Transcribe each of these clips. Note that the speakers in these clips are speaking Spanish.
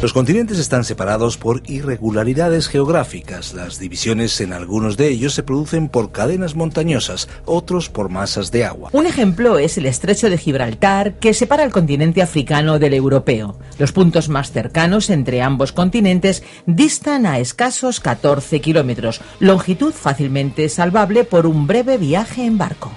Los continentes están separados por irregularidades geográficas. Las divisiones en algunos de ellos se producen por cadenas montañosas, otros por masas de agua. Un ejemplo es el estrecho de Gibraltar, que separa el continente africano del europeo. Los puntos más cercanos entre ambos continentes distan a escasos 14 kilómetros, longitud fácilmente salvable por un breve viaje en barco.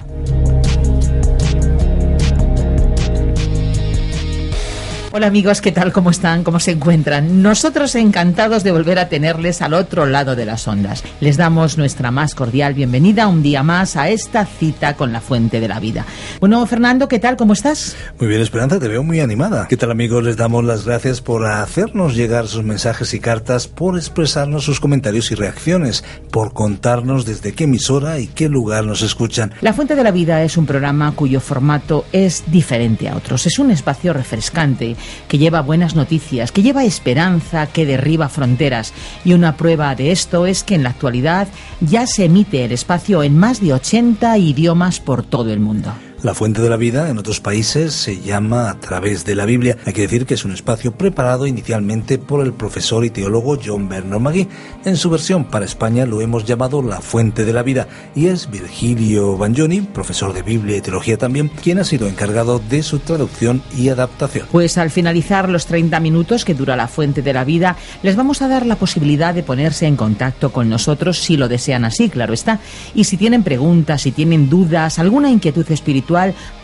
Hola amigos, ¿qué tal? ¿Cómo están? ¿Cómo se encuentran? Nosotros encantados de volver a tenerles al otro lado de las ondas. Les damos nuestra más cordial bienvenida un día más a esta cita con la Fuente de la Vida. Bueno, Fernando, ¿qué tal? ¿Cómo estás? Muy bien, Esperanza, te veo muy animada. ¿Qué tal amigos? Les damos las gracias por hacernos llegar sus mensajes y cartas, por expresarnos sus comentarios y reacciones, por contarnos desde qué emisora y qué lugar nos escuchan. La Fuente de la Vida es un programa cuyo formato es diferente a otros. Es un espacio refrescante, que lleva buenas noticias, que lleva esperanza, que derriba fronteras. Y una prueba de esto es que en la actualidad ya se emite el espacio en más de 80 idiomas por todo el mundo. La Fuente de la Vida en otros países se llama A Través de la Biblia. Hay que decir que es un espacio preparado inicialmente por el profesor y teólogo John Vernon McGee. En su versión para España lo hemos llamado La Fuente de la Vida y es Virgilio Bangioni, profesor de Biblia y Teología también, quien ha sido encargado de su traducción y adaptación. Pues al finalizar los 30 minutos que dura La Fuente de la Vida, les vamos a dar la posibilidad de ponerse en contacto con nosotros si lo desean así, claro está. Y si tienen preguntas, si tienen dudas, alguna inquietud espiritual,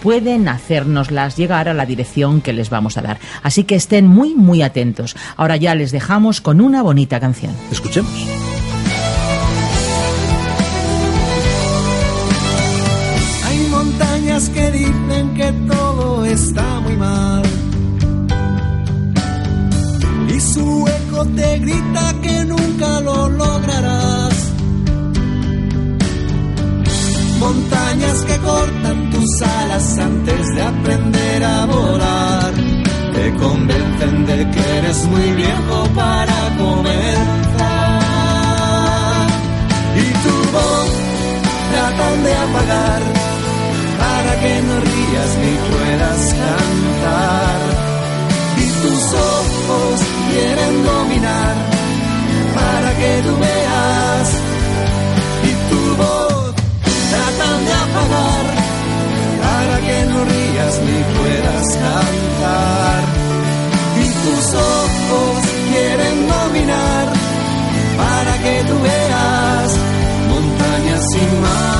pueden hacérnoslas llegar a la dirección que les vamos a dar. Así que estén muy, muy atentos. Ahora ya les dejamos con una bonita canción. Escuchemos. Hay montañas que dicen que todo está muy mal y su eco te grita que nunca lo lograrás. Montañas que cortan tus alas antes de aprender a volar. Te convencen de que eres muy viejo para comenzar. Y tu voz tratan de apagar para que no rías ni puedas cantar. Y tus ojos quieren dominar para que tú veas. Y tu voz tratan de apagar para que no rías ni puedas cantar. Y tus ojos quieren dominar para que tú veas montañas sin mar.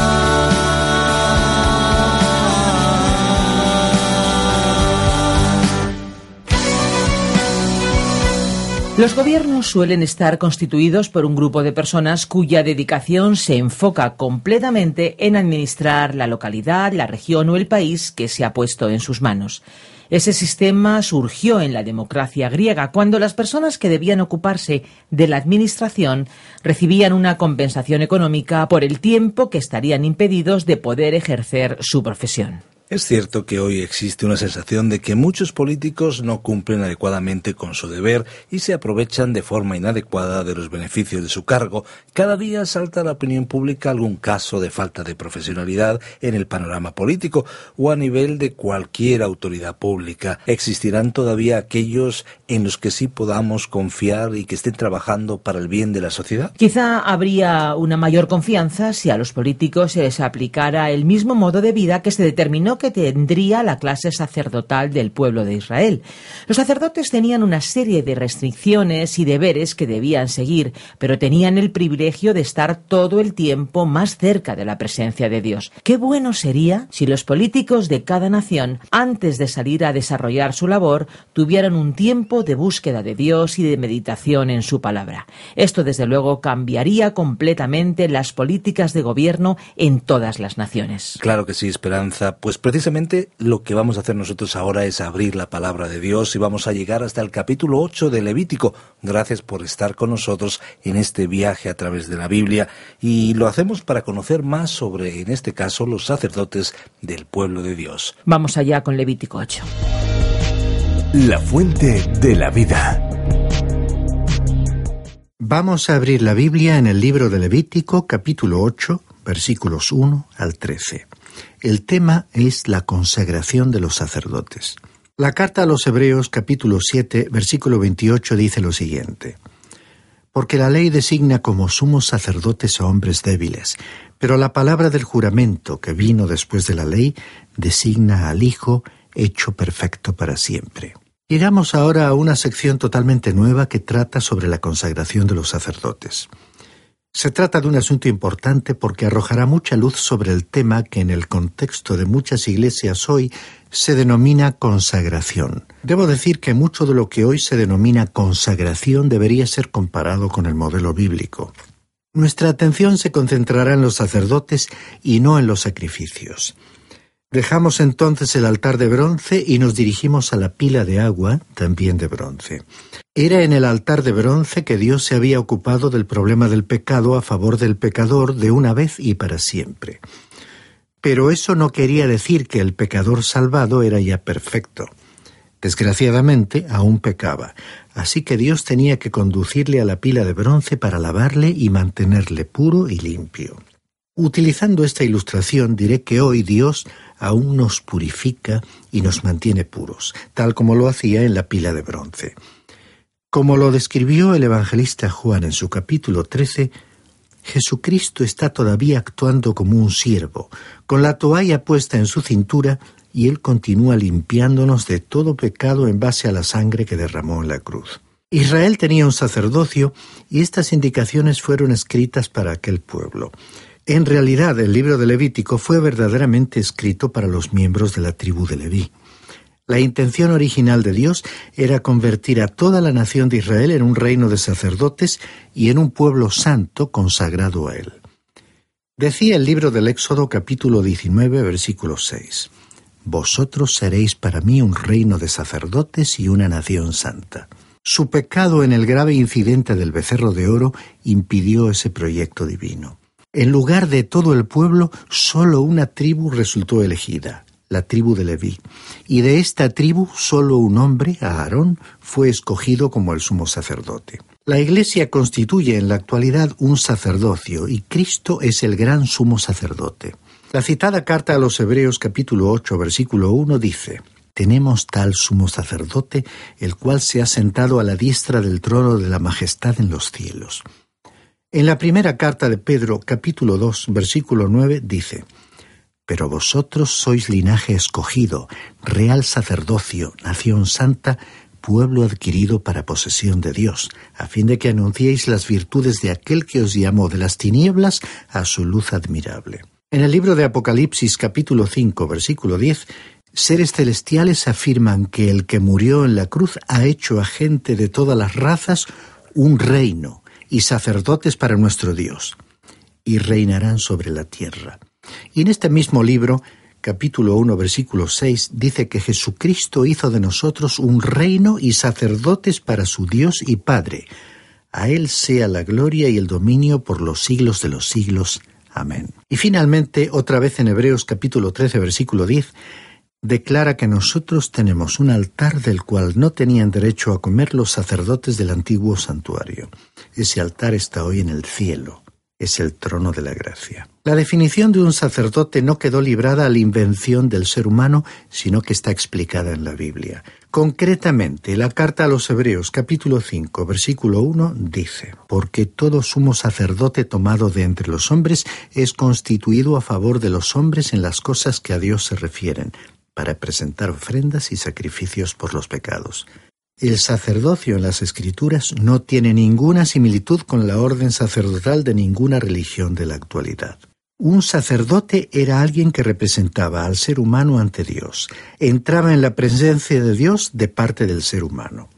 Los gobiernos suelen estar constituidos por un grupo de personas cuya dedicación se enfoca completamente en administrar la localidad, la región o el país que se ha puesto en sus manos. Ese sistema surgió en la democracia griega, cuando las personas que debían ocuparse de la administración recibían una compensación económica por el tiempo que estarían impedidos de poder ejercer su profesión. Es cierto que hoy existe una sensación de que muchos políticos no cumplen adecuadamente con su deber y se aprovechan de forma inadecuada de los beneficios de su cargo. Cada día salta a la opinión pública algún caso de falta de profesionalidad en el panorama político o a nivel de cualquier autoridad pública. Existirán todavía aquellos en los que sí podamos confiar y que estén trabajando para el bien de la sociedad. Quizá habría una mayor confianza si a los políticos se les aplicara el mismo modo de vida que se determinó que tendría la clase sacerdotal del pueblo de Israel. Los sacerdotes tenían una serie de restricciones y deberes que debían seguir, pero tenían el privilegio de estar todo el tiempo más cerca de la presencia de Dios. Qué bueno sería si los políticos de cada nación, antes de salir a desarrollar su labor, tuvieran un tiempo de búsqueda de Dios y de meditación en su palabra. Esto, desde luego, cambiaría completamente las políticas de gobierno en todas las naciones. Claro que sí, Esperanza, pues Precisamente lo que vamos a hacer nosotros ahora es abrir la palabra de Dios y vamos a llegar hasta el capítulo 8 de Levítico. Gracias por estar con nosotros en este viaje a través de la Biblia, y lo hacemos para conocer más sobre, en este caso, los sacerdotes del pueblo de Dios. Vamos allá con Levítico 8. La fuente de la vida. Vamos a abrir la Biblia en el libro de Levítico, capítulo 8, versículos 1 al 13. El tema es la consagración de los sacerdotes. La carta a los Hebreos, capítulo 7, versículo 28, dice lo siguiente: Porque la ley designa como sumos sacerdotes a hombres débiles, pero la palabra del juramento que vino después de la ley designa al Hijo hecho perfecto para siempre. Llegamos ahora a una sección totalmente nueva que trata sobre la consagración de los sacerdotes. Se trata de un asunto importante porque arrojará mucha luz sobre el tema que en el contexto de muchas iglesias hoy se denomina consagración. Debo decir que mucho de lo que hoy se denomina consagración debería ser comparado con el modelo bíblico. Nuestra atención se concentrará en los sacerdotes y no en los sacrificios. Dejamos entonces el altar de bronce y nos dirigimos a la pila de agua, también de bronce. Era en el altar de bronce que Dios se había ocupado del problema del pecado a favor del pecador de una vez y para siempre. Pero eso no quería decir que el pecador salvado era ya perfecto. Desgraciadamente, aún pecaba, así que Dios tenía que conducirle a la pila de bronce para lavarle y mantenerle puro y limpio. Utilizando esta ilustración, diré que hoy Dios aún nos purifica y nos mantiene puros, tal como lo hacía en la pila de bronce. Como lo describió el evangelista Juan en su capítulo 13, Jesucristo está todavía actuando como un siervo, con la toalla puesta en su cintura, y Él continúa limpiándonos de todo pecado en base a la sangre que derramó en la cruz. Israel tenía un sacerdocio, y estas indicaciones fueron escritas para aquel pueblo. En realidad, el libro de Levítico fue verdaderamente escrito para los miembros de la tribu de Leví. La intención original de Dios era convertir a toda la nación de Israel en un reino de sacerdotes y en un pueblo santo consagrado a Él. Decía el libro del Éxodo, capítulo 19, versículo 6, «Vosotros seréis para mí un reino de sacerdotes y una nación santa». Su pecado en el grave incidente del becerro de oro impidió ese proyecto divino. En lugar de todo el pueblo, solo una tribu resultó elegida, la tribu de Leví. Y de esta tribu, solo un hombre, Aarón, fue escogido como el sumo sacerdote. La Iglesia constituye en la actualidad un sacerdocio, y Cristo es el gran sumo sacerdote. La citada carta a los Hebreos, capítulo 8, versículo 1, dice: «Tenemos tal sumo sacerdote, el cual se ha sentado a la diestra del trono de la majestad en los cielos». En la primera carta de Pedro, capítulo 2, versículo 9, dice: «Pero vosotros sois linaje escogido, real sacerdocio, nación santa, pueblo adquirido para posesión de Dios, a fin de que anunciéis las virtudes de aquel que os llamó de las tinieblas a su luz admirable». En el libro de Apocalipsis, capítulo 5, versículo 10, seres celestiales afirman que el que murió en la cruz ha hecho a gente de todas las razas un reino y sacerdotes para nuestro Dios, y reinarán sobre la tierra. Y en este mismo libro, capítulo 1, versículo 6, dice que Jesucristo hizo de nosotros un reino y sacerdotes para su Dios y Padre. A Él sea la gloria y el dominio por los siglos de los siglos. Amén. Y finalmente, otra vez en Hebreos capítulo 13, versículo 10, declara que nosotros tenemos un altar del cual no tenían derecho a comer los sacerdotes del antiguo santuario. Ese altar está hoy en el cielo. Es el trono de la gracia. La definición de un sacerdote no quedó librada a la invención del ser humano, sino que está explicada en la Biblia. Concretamente, la carta a los Hebreos, capítulo 5, versículo 1, dice: «Porque todo sumo sacerdote tomado de entre los hombres es constituido a favor de los hombres en las cosas que a Dios se refieren, para presentar ofrendas y sacrificios por los pecados». El sacerdocio en las Escrituras no tiene ninguna similitud con la orden sacerdotal de ninguna religión de la actualidad. Un sacerdote era alguien que representaba al ser humano ante Dios. Entraba en la presencia de Dios de parte del ser humano.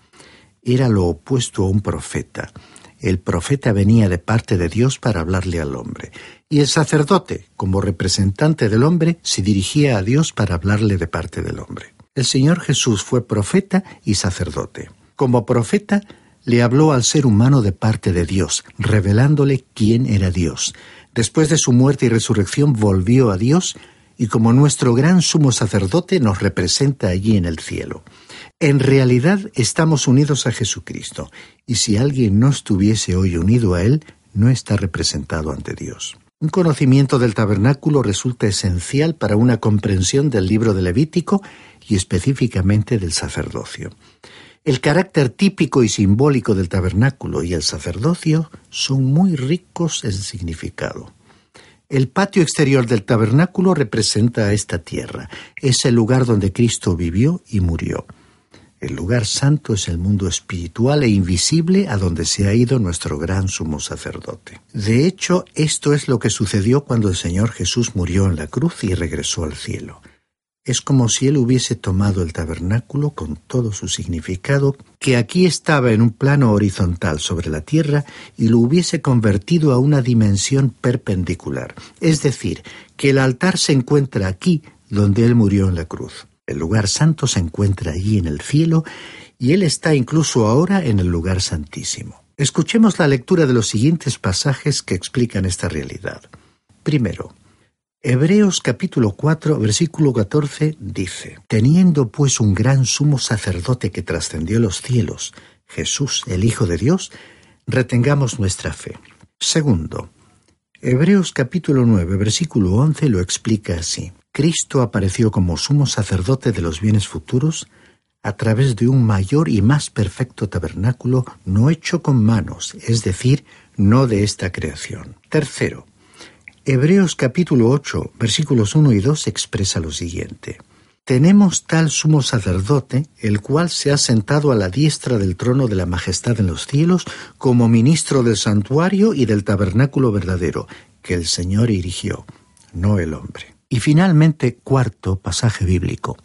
Era lo opuesto a un profeta. el profeta venía de parte de Dios para hablarle al hombre, y el sacerdote, como representante del hombre, se dirigía a Dios para hablarle de parte del hombre. El Señor Jesús fue profeta y sacerdote. Como profeta, le habló al ser humano de parte de Dios, revelándole quién era Dios. Después de su muerte y resurrección volvió a Dios, y como nuestro gran sumo sacerdote nos representa allí en el cielo. En realidad estamos unidos a Jesucristo, y si alguien no estuviese hoy unido a Él, no está representado ante Dios. Un conocimiento del tabernáculo resulta esencial para una comprensión del libro de Levítico y específicamente del sacerdocio. El carácter típico y simbólico del tabernáculo y el sacerdocio son muy ricos en significado. El patio exterior del tabernáculo representa a esta tierra. Es el lugar donde Cristo vivió y murió. El lugar santo es el mundo espiritual e invisible a donde se ha ido nuestro gran sumo sacerdote. De hecho, esto es lo que sucedió cuando el Señor Jesús murió en la cruz y regresó al cielo. Es como si Él hubiese tomado el tabernáculo con todo su significado, que aquí estaba en un plano horizontal sobre la tierra, y lo hubiese convertido a una dimensión perpendicular. Es decir, que el altar se encuentra aquí, donde Él murió en la cruz. El lugar santo se encuentra allí en el cielo, y Él está incluso ahora en el lugar santísimo. Escuchemos la lectura de los siguientes pasajes que explican esta realidad. Primero, Hebreos capítulo 4, versículo 14, dice: «Teniendo pues un gran sumo sacerdote que trascendió los cielos, Jesús, el Hijo de Dios, retengamos nuestra fe». Segundo, Hebreos capítulo 9, versículo 11 lo explica así: «Cristo apareció como sumo sacerdote de los bienes futuros a través de un mayor y más perfecto tabernáculo no hecho con manos, es decir, no de esta creación». Tercero, Hebreos capítulo 8, versículos 1 y 2 expresa lo siguiente: «Tenemos tal sumo sacerdote, el cual se ha sentado a la diestra del trono de la majestad en los cielos, como ministro del santuario y del tabernáculo verdadero, que el Señor erigió, no el hombre». Y finalmente, cuarto pasaje bíblico.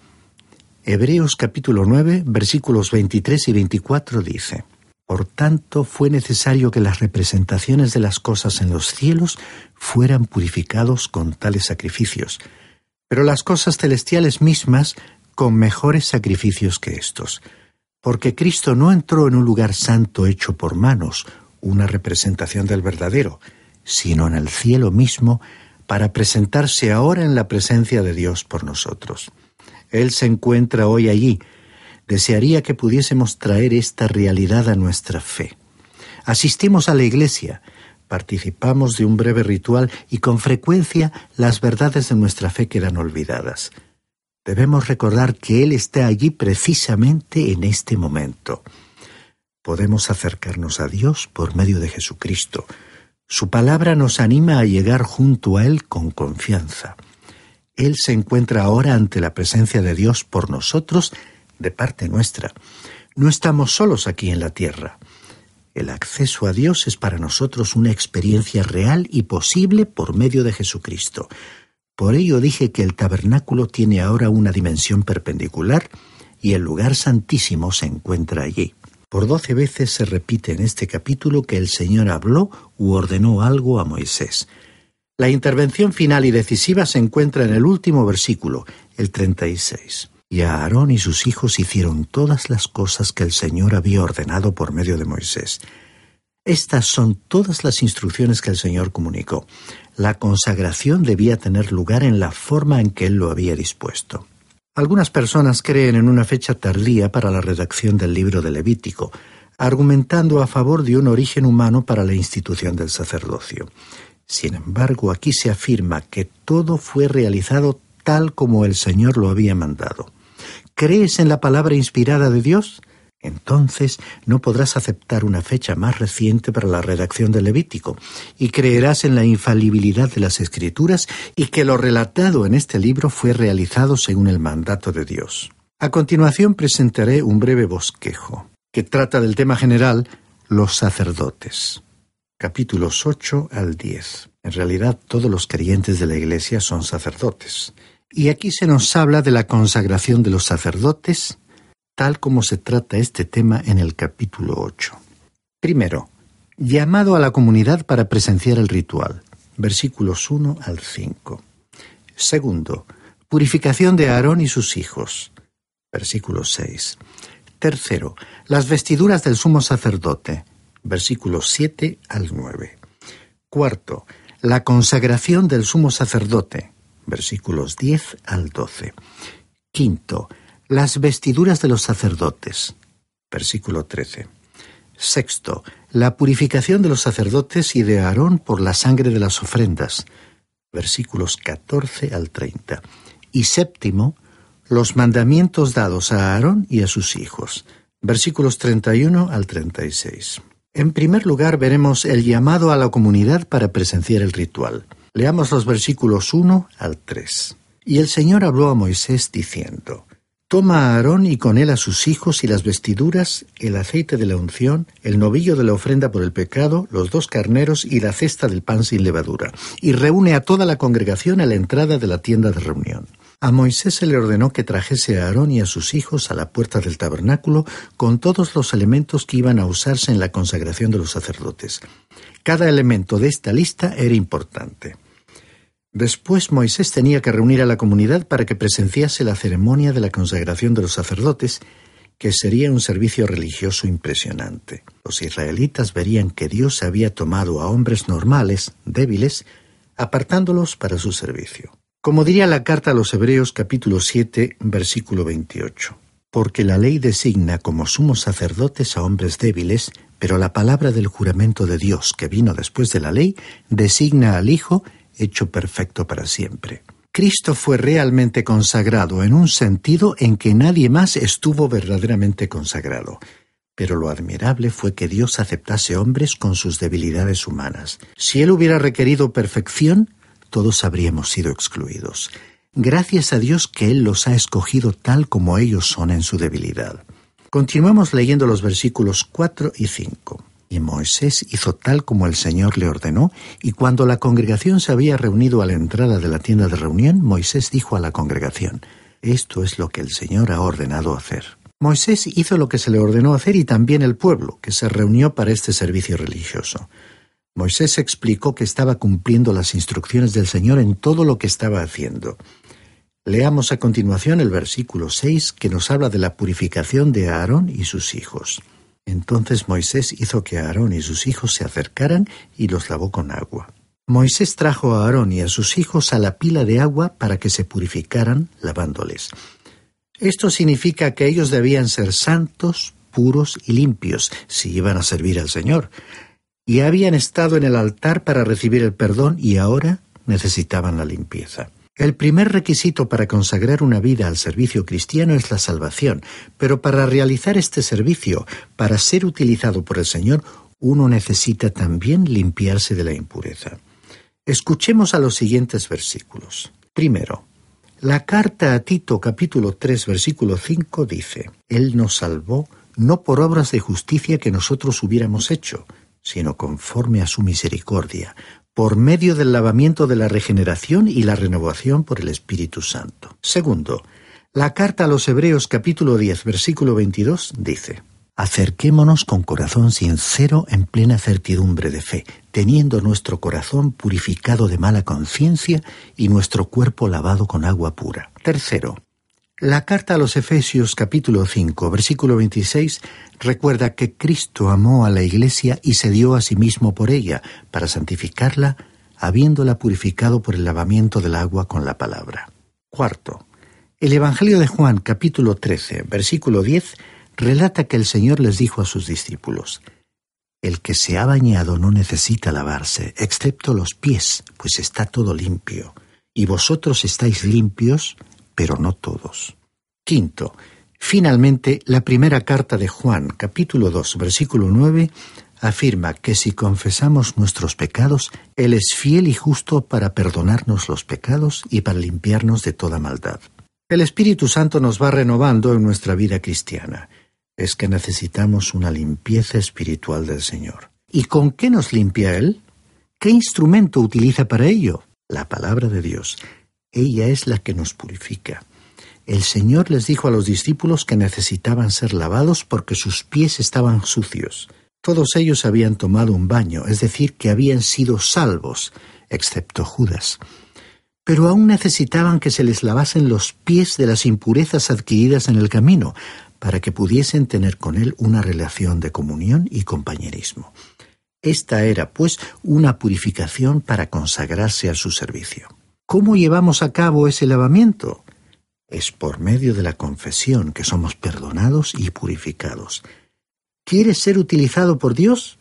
Hebreos capítulo 9, versículos 23 y 24 dice: «Por tanto, fue necesario que las representaciones de las cosas en los cielos fueran purificados con tales sacrificios, pero las cosas celestiales mismas con mejores sacrificios que estos, porque Cristo no entró en un lugar santo hecho por manos, una representación del verdadero, sino en el cielo mismo, para presentarse ahora en la presencia de Dios por nosotros. Él se encuentra hoy allí. Desearía que pudiésemos traer esta realidad a nuestra fe. Asistimos a la iglesia, participamos de un breve ritual y con frecuencia las verdades de nuestra fe quedan olvidadas. Debemos recordar que Él está allí precisamente en este momento. Podemos acercarnos a Dios por medio de Jesucristo. Su palabra nos anima a llegar junto a Él con confianza. Él se encuentra ahora ante la presencia de Dios por nosotros, de parte nuestra. No estamos solos aquí en la tierra. El acceso a Dios es para nosotros una experiencia real y posible por medio de Jesucristo. Por ello dije que el tabernáculo tiene ahora una dimensión perpendicular y el lugar santísimo se encuentra allí. Por 12 veces se repite en este capítulo que el Señor habló u ordenó algo a Moisés. La intervención final y decisiva se encuentra en el último versículo, el 36. «Y a Aarón y sus hijos hicieron todas las cosas que el Señor había ordenado por medio de Moisés». Estas son todas las instrucciones que el Señor comunicó. La consagración debía tener lugar en la forma en que Él lo había dispuesto. Algunas personas creen en una fecha tardía para la redacción del libro de Levítico, argumentando a favor de un origen humano para la institución del sacerdocio. Sin embargo, aquí se afirma que todo fue realizado tal como el Señor lo había mandado. ¿Crees en la palabra inspirada de Dios? Entonces no podrás aceptar una fecha más reciente para la redacción del Levítico, y creerás en la infalibilidad de las Escrituras y que lo relatado en este libro fue realizado según el mandato de Dios. A continuación presentaré un breve bosquejo, que trata del tema general, los sacerdotes. Capítulos 8 al 10. En realidad, todos los creyentes de la Iglesia son sacerdotes. Y aquí se nos habla de la consagración de los sacerdotes, tal como se trata este tema en el capítulo 8. Primero, llamado a la comunidad para presenciar el ritual, versículos 1 al 5. Segundo, purificación de Aarón y sus hijos, versículo 6. Tercero, las vestiduras del sumo sacerdote, versículos 7 al 9. Cuarto, la consagración del sumo sacerdote, versículos 10 al 12. Quinto, las vestiduras de los sacerdotes, versículo 13. Sexto, la purificación de los sacerdotes y de Aarón por la sangre de las ofrendas, versículos 14 al 30. Y séptimo, los mandamientos dados a Aarón y a sus hijos, versículos 31 al 36. En primer lugar, veremos el llamado a la comunidad para presenciar el ritual. Leamos los versículos 1 al 3. Y el Señor habló a Moisés diciendo: Toma a Aarón y con él a sus hijos y las vestiduras, el aceite de la unción, el novillo de la ofrenda por el pecado, los dos carneros y la cesta del pan sin levadura, y reúne a toda la congregación a la entrada de la tienda de reunión. A Moisés se le ordenó que trajese a Aarón y a sus hijos a la puerta del tabernáculo con todos los elementos que iban a usarse en la consagración de los sacerdotes. Cada elemento de esta lista era importante. Después Moisés tenía que reunir a la comunidad para que presenciase la ceremonia de la consagración de los sacerdotes, que sería un servicio religioso impresionante. Los israelitas verían que Dios había tomado a hombres normales, débiles, apartándolos para su servicio. Como diría la carta a los Hebreos capítulo 7, versículo 28, «Porque la ley designa como sumos sacerdotes a hombres débiles, pero la palabra del juramento de Dios, que vino después de la ley, designa al Hijo hecho perfecto para siempre». Cristo fue realmente consagrado en un sentido en que nadie más estuvo verdaderamente consagrado. Pero lo admirable fue que Dios aceptase hombres con sus debilidades humanas. Si Él hubiera requerido perfección, todos habríamos sido excluidos. Gracias a Dios que Él los ha escogido tal como ellos son en su debilidad. Continuamos leyendo los versículos 4 y 5. Y Moisés hizo tal como el Señor le ordenó, y cuando la congregación se había reunido a la entrada de la tienda de reunión, Moisés dijo a la congregación: «Esto es lo que el Señor ha ordenado hacer». Moisés hizo lo que se le ordenó hacer y también el pueblo, que se reunió para este servicio religioso. Moisés explicó que estaba cumpliendo las instrucciones del Señor en todo lo que estaba haciendo. Leamos a continuación el versículo 6, que nos habla de la purificación de Aarón y sus hijos. Entonces Moisés hizo que Aarón y sus hijos se acercaran y los lavó con agua. Moisés trajo a Aarón y a sus hijos a la pila de agua para que se purificaran lavándoles. Esto significa que ellos debían ser santos, puros y limpios si iban a servir al Señor. Y habían estado en el altar para recibir el perdón y ahora necesitaban la limpieza. El primer requisito para consagrar una vida al servicio cristiano es la salvación, pero para realizar este servicio, para ser utilizado por el Señor, uno necesita también limpiarse de la impureza. Escuchemos a los siguientes versículos. Primero, la carta a Tito, capítulo 3, versículo 5, dice: «Él nos salvó, no por obras de justicia que nosotros hubiéramos hecho, sino conforme a su misericordia, por medio del lavamiento de la regeneración y la renovación por el Espíritu Santo». Segundo, la carta a los Hebreos capítulo 10, versículo 22 dice: «Acerquémonos con corazón sincero en plena certidumbre de fe, teniendo nuestro corazón purificado de mala conciencia y nuestro cuerpo lavado con agua pura». Tercero, la carta a los Efesios capítulo 5, versículo 26, recuerda que Cristo amó a la Iglesia y se dio a sí mismo por ella, para santificarla, habiéndola purificado por el lavamiento del agua con la palabra. Cuarto, el Evangelio de Juan capítulo 13, versículo 10, relata que el Señor les dijo a sus discípulos: «El que se ha bañado no necesita lavarse, excepto los pies, pues está todo limpio. Y vosotros estáis limpios, pero no todos». Quinto, finalmente, la primera carta de Juan, capítulo 2, versículo 9, afirma que si confesamos nuestros pecados, Él es fiel y justo para perdonarnos los pecados y para limpiarnos de toda maldad. El Espíritu Santo nos va renovando en nuestra vida cristiana. Es que necesitamos una limpieza espiritual del Señor. ¿Y con qué nos limpia Él? ¿Qué instrumento utiliza para ello? La palabra de Dios. Ella es la que nos purifica. El Señor les dijo a los discípulos que necesitaban ser lavados porque sus pies estaban sucios. Todos ellos habían tomado un baño, es decir, que habían sido salvos, excepto Judas. Pero aún necesitaban que se les lavasen los pies de las impurezas adquiridas en el camino, para que pudiesen tener con él una relación de comunión y compañerismo. Esta era, pues, una purificación para consagrarse a su servicio. ¿Cómo llevamos a cabo ese lavamiento? Es por medio de la confesión que somos perdonados y purificados. ¿Quieres ser utilizado por Dios?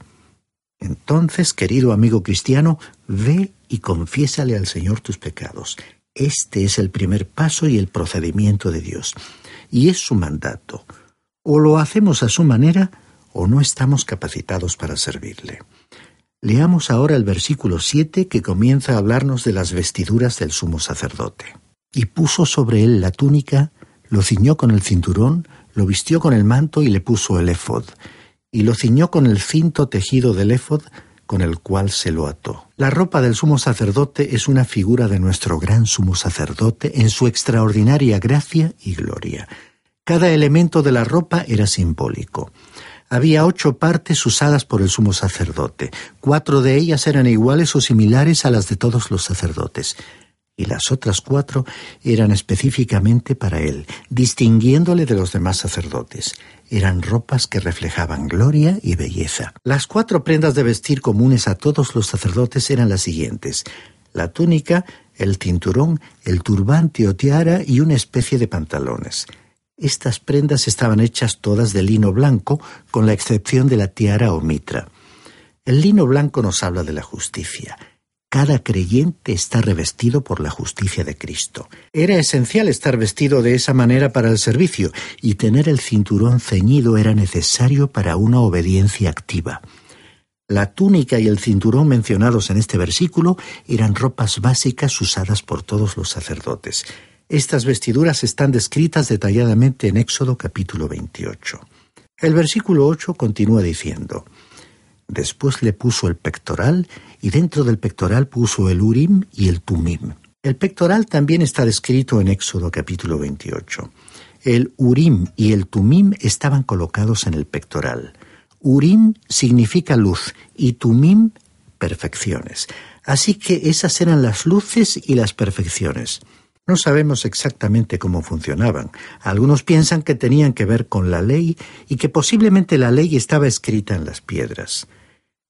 Entonces, querido amigo cristiano, ve y confiésale al Señor tus pecados. Este es el primer paso y el procedimiento de Dios. Y es su mandato. O lo hacemos a su manera, o no estamos capacitados para servirle. Leamos ahora el versículo 7 que comienza a hablarnos de las vestiduras del sumo sacerdote. Y puso sobre él la túnica, lo ciñó con el cinturón, lo vistió con el manto y le puso el efod. Y lo ciñó con el cinto tejido del efod, con el cual se lo ató. La ropa del sumo sacerdote es una figura de nuestro gran sumo sacerdote en su extraordinaria gracia y gloria. Cada elemento de la ropa era simbólico. Había 8 partes usadas por el sumo sacerdote. 4 de ellas eran iguales o similares a las de todos los sacerdotes. Y las otras 4 eran específicamente para él, distinguiéndole de los demás sacerdotes. Eran ropas que reflejaban gloria y belleza. Las 4 prendas de vestir comunes a todos los sacerdotes eran las siguientes: la túnica, el cinturón, el turbante o tiara y una especie de pantalones. Estas prendas estaban hechas todas de lino blanco, con la excepción de la tiara o mitra. El lino blanco nos habla de la justicia. Cada creyente está revestido por la justicia de Cristo. Era esencial estar vestido de esa manera para el servicio, y tener el cinturón ceñido era necesario para una obediencia activa. La túnica y el cinturón mencionados en este versículo eran ropas básicas usadas por todos los sacerdotes. Estas vestiduras están descritas detalladamente en Éxodo capítulo 28. El versículo 8 continúa diciendo: después le puso el pectoral, y dentro del pectoral puso el Urim y el Tumim. El pectoral también está descrito en Éxodo capítulo 28. El Urim y el Tumim estaban colocados en el pectoral. Urim significa luz y Tumim, perfecciones. Así que esas eran las luces y las perfecciones. No sabemos exactamente cómo funcionaban. Algunos piensan que tenían que ver con la ley y que posiblemente la ley estaba escrita en las piedras.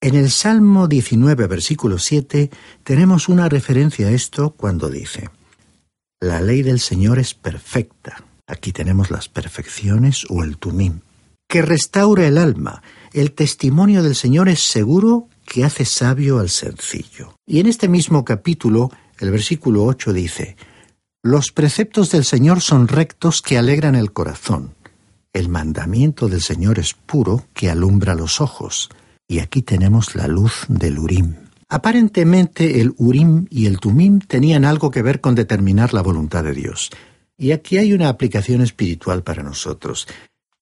En el Salmo 19, versículo 7, tenemos una referencia a esto cuando dice: la ley del Señor es perfecta. Aquí tenemos las perfecciones o el tumim. Que restaura el alma. El testimonio del Señor es seguro, que hace sabio al sencillo. Y en este mismo capítulo, el versículo 8 dice: los preceptos del Señor son rectos, que alegran el corazón. El mandamiento del Señor es puro, que alumbra los ojos. Y aquí tenemos la luz del Urim. Aparentemente el Urim y el Tumim tenían algo que ver con determinar la voluntad de Dios. Y aquí hay una aplicación espiritual para nosotros.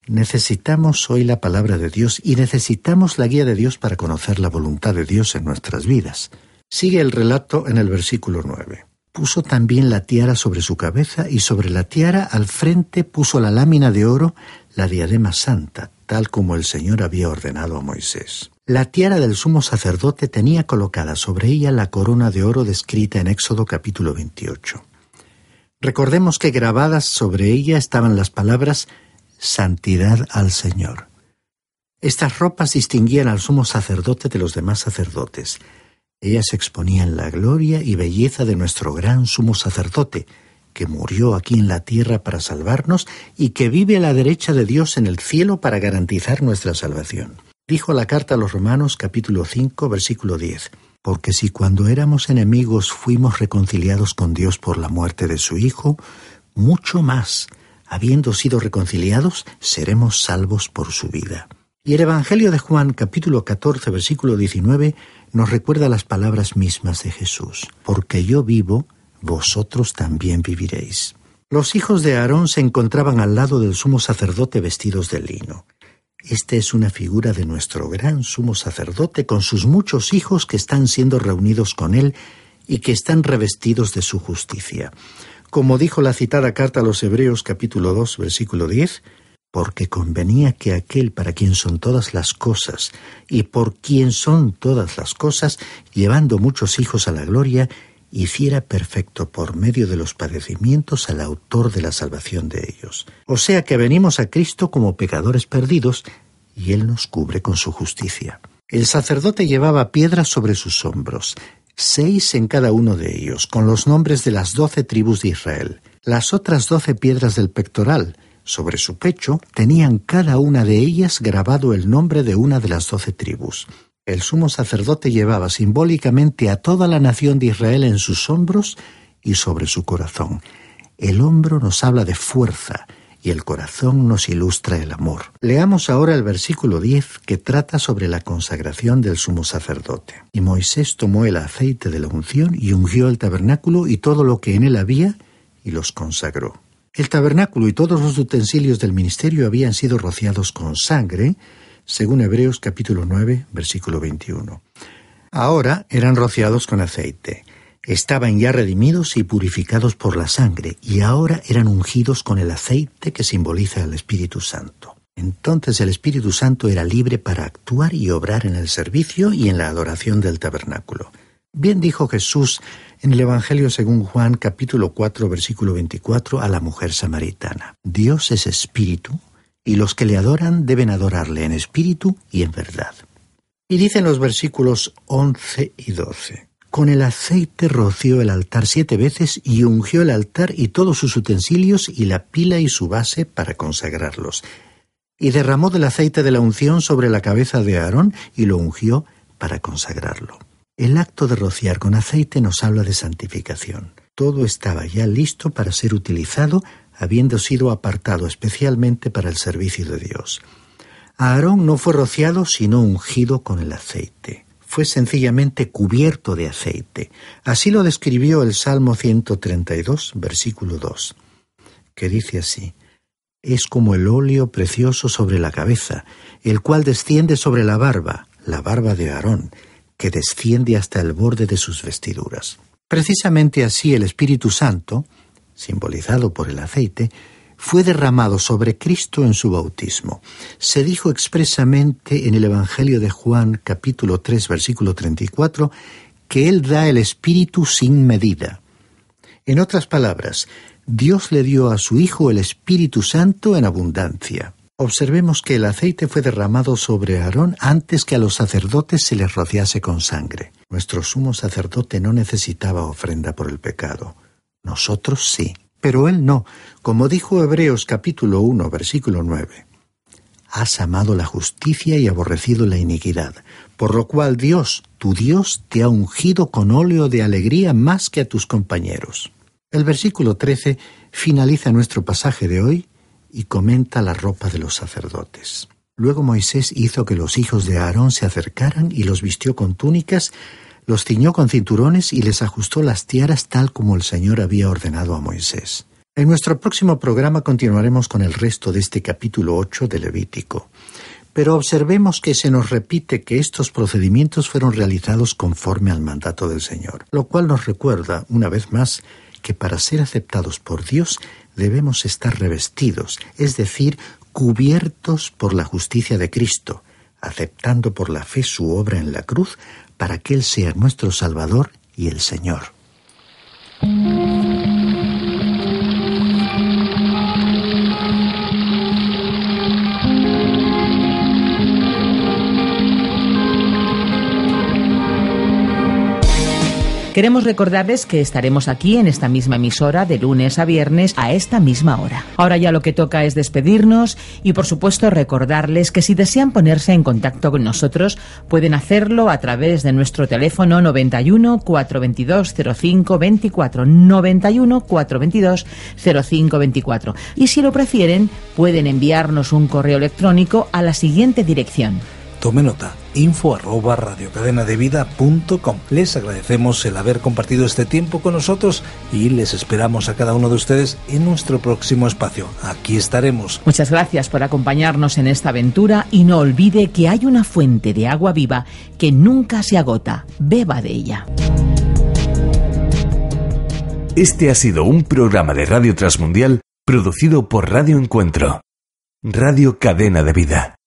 Necesitamos hoy la palabra de Dios y necesitamos la guía de Dios para conocer la voluntad de Dios en nuestras vidas. Sigue el relato en el versículo 9. Puso también la tiara sobre su cabeza, y sobre la tiara al frente puso la lámina de oro, la diadema santa, tal como el Señor había ordenado a Moisés. La tiara del sumo sacerdote tenía colocada sobre ella la corona de oro descrita en Éxodo capítulo 28. Recordemos que grabadas sobre ella estaban las palabras: santidad al Señor. Estas ropas distinguían al sumo sacerdote de los demás sacerdotes. Ellas exponían la gloria y belleza de nuestro gran sumo sacerdote, que murió aquí en la tierra para salvarnos y que vive a la derecha de Dios en el cielo para garantizar nuestra salvación. Dijo la carta a los Romanos capítulo 5, versículo 10, porque si cuando éramos enemigos fuimos reconciliados con Dios por la muerte de su Hijo, mucho más, habiendo sido reconciliados, seremos salvos por su vida. Y el Evangelio de Juan, capítulo 14, versículo 19, nos recuerda las palabras mismas de Jesús. Porque yo vivo, vosotros también viviréis. Los hijos de Aarón se encontraban al lado del sumo sacerdote vestidos de lino. Esta es una figura de nuestro gran sumo sacerdote con sus muchos hijos que están siendo reunidos con él y que están revestidos de su justicia. Como dijo la citada carta a los Hebreos, capítulo 2, versículo 10, porque convenía que aquel para quien son todas las cosas y por quien son todas las cosas, llevando muchos hijos a la gloria, hiciera perfecto por medio de los padecimientos al autor de la salvación de ellos. O sea que venimos a Cristo como pecadores perdidos y Él nos cubre con su justicia. El sacerdote llevaba piedras sobre sus hombros, 6 en cada uno de ellos, con los nombres de las 12 tribus de Israel. Las otras 12 piedras del pectoral, sobre su pecho, tenían cada una de ellas grabado el nombre de una de las 12 tribus. El sumo sacerdote llevaba simbólicamente a toda la nación de Israel en sus hombros y sobre su corazón. El hombro nos habla de fuerza y el corazón nos ilustra el amor. Leamos ahora el versículo 10 que trata sobre la consagración del sumo sacerdote. Y Moisés tomó el aceite de la unción y ungió el tabernáculo y todo lo que en él había y los consagró. El tabernáculo y todos los utensilios del ministerio habían sido rociados con sangre, según Hebreos capítulo 9, versículo 21. Ahora eran rociados con aceite. Estaban ya redimidos y purificados por la sangre, y ahora eran ungidos con el aceite que simboliza el Espíritu Santo. Entonces el Espíritu Santo era libre para actuar y obrar en el servicio y en la adoración del tabernáculo. Bien dijo Jesús en el Evangelio según Juan capítulo 4, versículo 24 a la mujer samaritana. Dios es espíritu, y los que le adoran deben adorarle en espíritu y en verdad. Y dicen los versículos 11 y 12. Con el aceite roció el altar 7 veces y ungió el altar y todos sus utensilios y la pila y su base para consagrarlos. Y derramó del aceite de la unción sobre la cabeza de Aarón y lo ungió para consagrarlo. El acto de rociar con aceite nos habla de santificación. Todo estaba ya listo para ser utilizado, habiendo sido apartado especialmente para el servicio de Dios. Aarón no fue rociado, sino ungido con el aceite. Fue sencillamente cubierto de aceite. Así lo describió el Salmo 132, versículo 2, que dice así: «Es como el óleo precioso sobre la cabeza, el cual desciende sobre la barba de Aarón, que desciende hasta el borde de sus vestiduras». Precisamente así el Espíritu Santo, simbolizado por el aceite, fue derramado sobre Cristo en su bautismo. Se dijo expresamente en el Evangelio de Juan, capítulo 3, versículo 34, que Él da el Espíritu sin medida. En otras palabras, Dios le dio a su Hijo el Espíritu Santo en abundancia. Observemos que el aceite fue derramado sobre Aarón antes que a los sacerdotes se les rociase con sangre. Nuestro sumo sacerdote no necesitaba ofrenda por el pecado. Nosotros sí, pero él no, como dijo Hebreos capítulo 1, versículo 9. Has amado la justicia y aborrecido la iniquidad, por lo cual Dios, tu Dios, te ha ungido con óleo de alegría más que a tus compañeros. El versículo 13 finaliza nuestro pasaje de hoy y comenta la ropa de los sacerdotes. Luego Moisés hizo que los hijos de Aarón se acercaran y los vistió con túnicas, los ciñó con cinturones y les ajustó las tiaras tal como el Señor había ordenado a Moisés. En nuestro próximo programa continuaremos con el resto de este capítulo 8 de Levítico. Pero observemos que se nos repite que estos procedimientos fueron realizados conforme al mandato del Señor, lo cual nos recuerda, una vez más, que para ser aceptados por Dios debemos estar revestidos, es decir, cubiertos por la justicia de Cristo, aceptando por la fe su obra en la cruz para que Él sea nuestro Salvador y el Señor. Queremos recordarles que estaremos aquí en esta misma emisora de lunes a viernes a esta misma hora. Ahora ya lo que toca es despedirnos y por supuesto recordarles que si desean ponerse en contacto con nosotros pueden hacerlo a través de nuestro teléfono 91 422 0524 91 422 0524 y si lo prefieren pueden enviarnos un correo electrónico a la siguiente dirección. Tome nota, info@radiocadenadevida.com. Les agradecemos el haber compartido este tiempo con nosotros y les esperamos a cada uno de ustedes en nuestro próximo espacio. Aquí estaremos. Muchas gracias por acompañarnos en esta aventura y no olvide que hay una fuente de agua viva que nunca se agota. Beba de ella. Este ha sido un programa de Radio Transmundial producido por Radio Encuentro. Radio Cadena de Vida.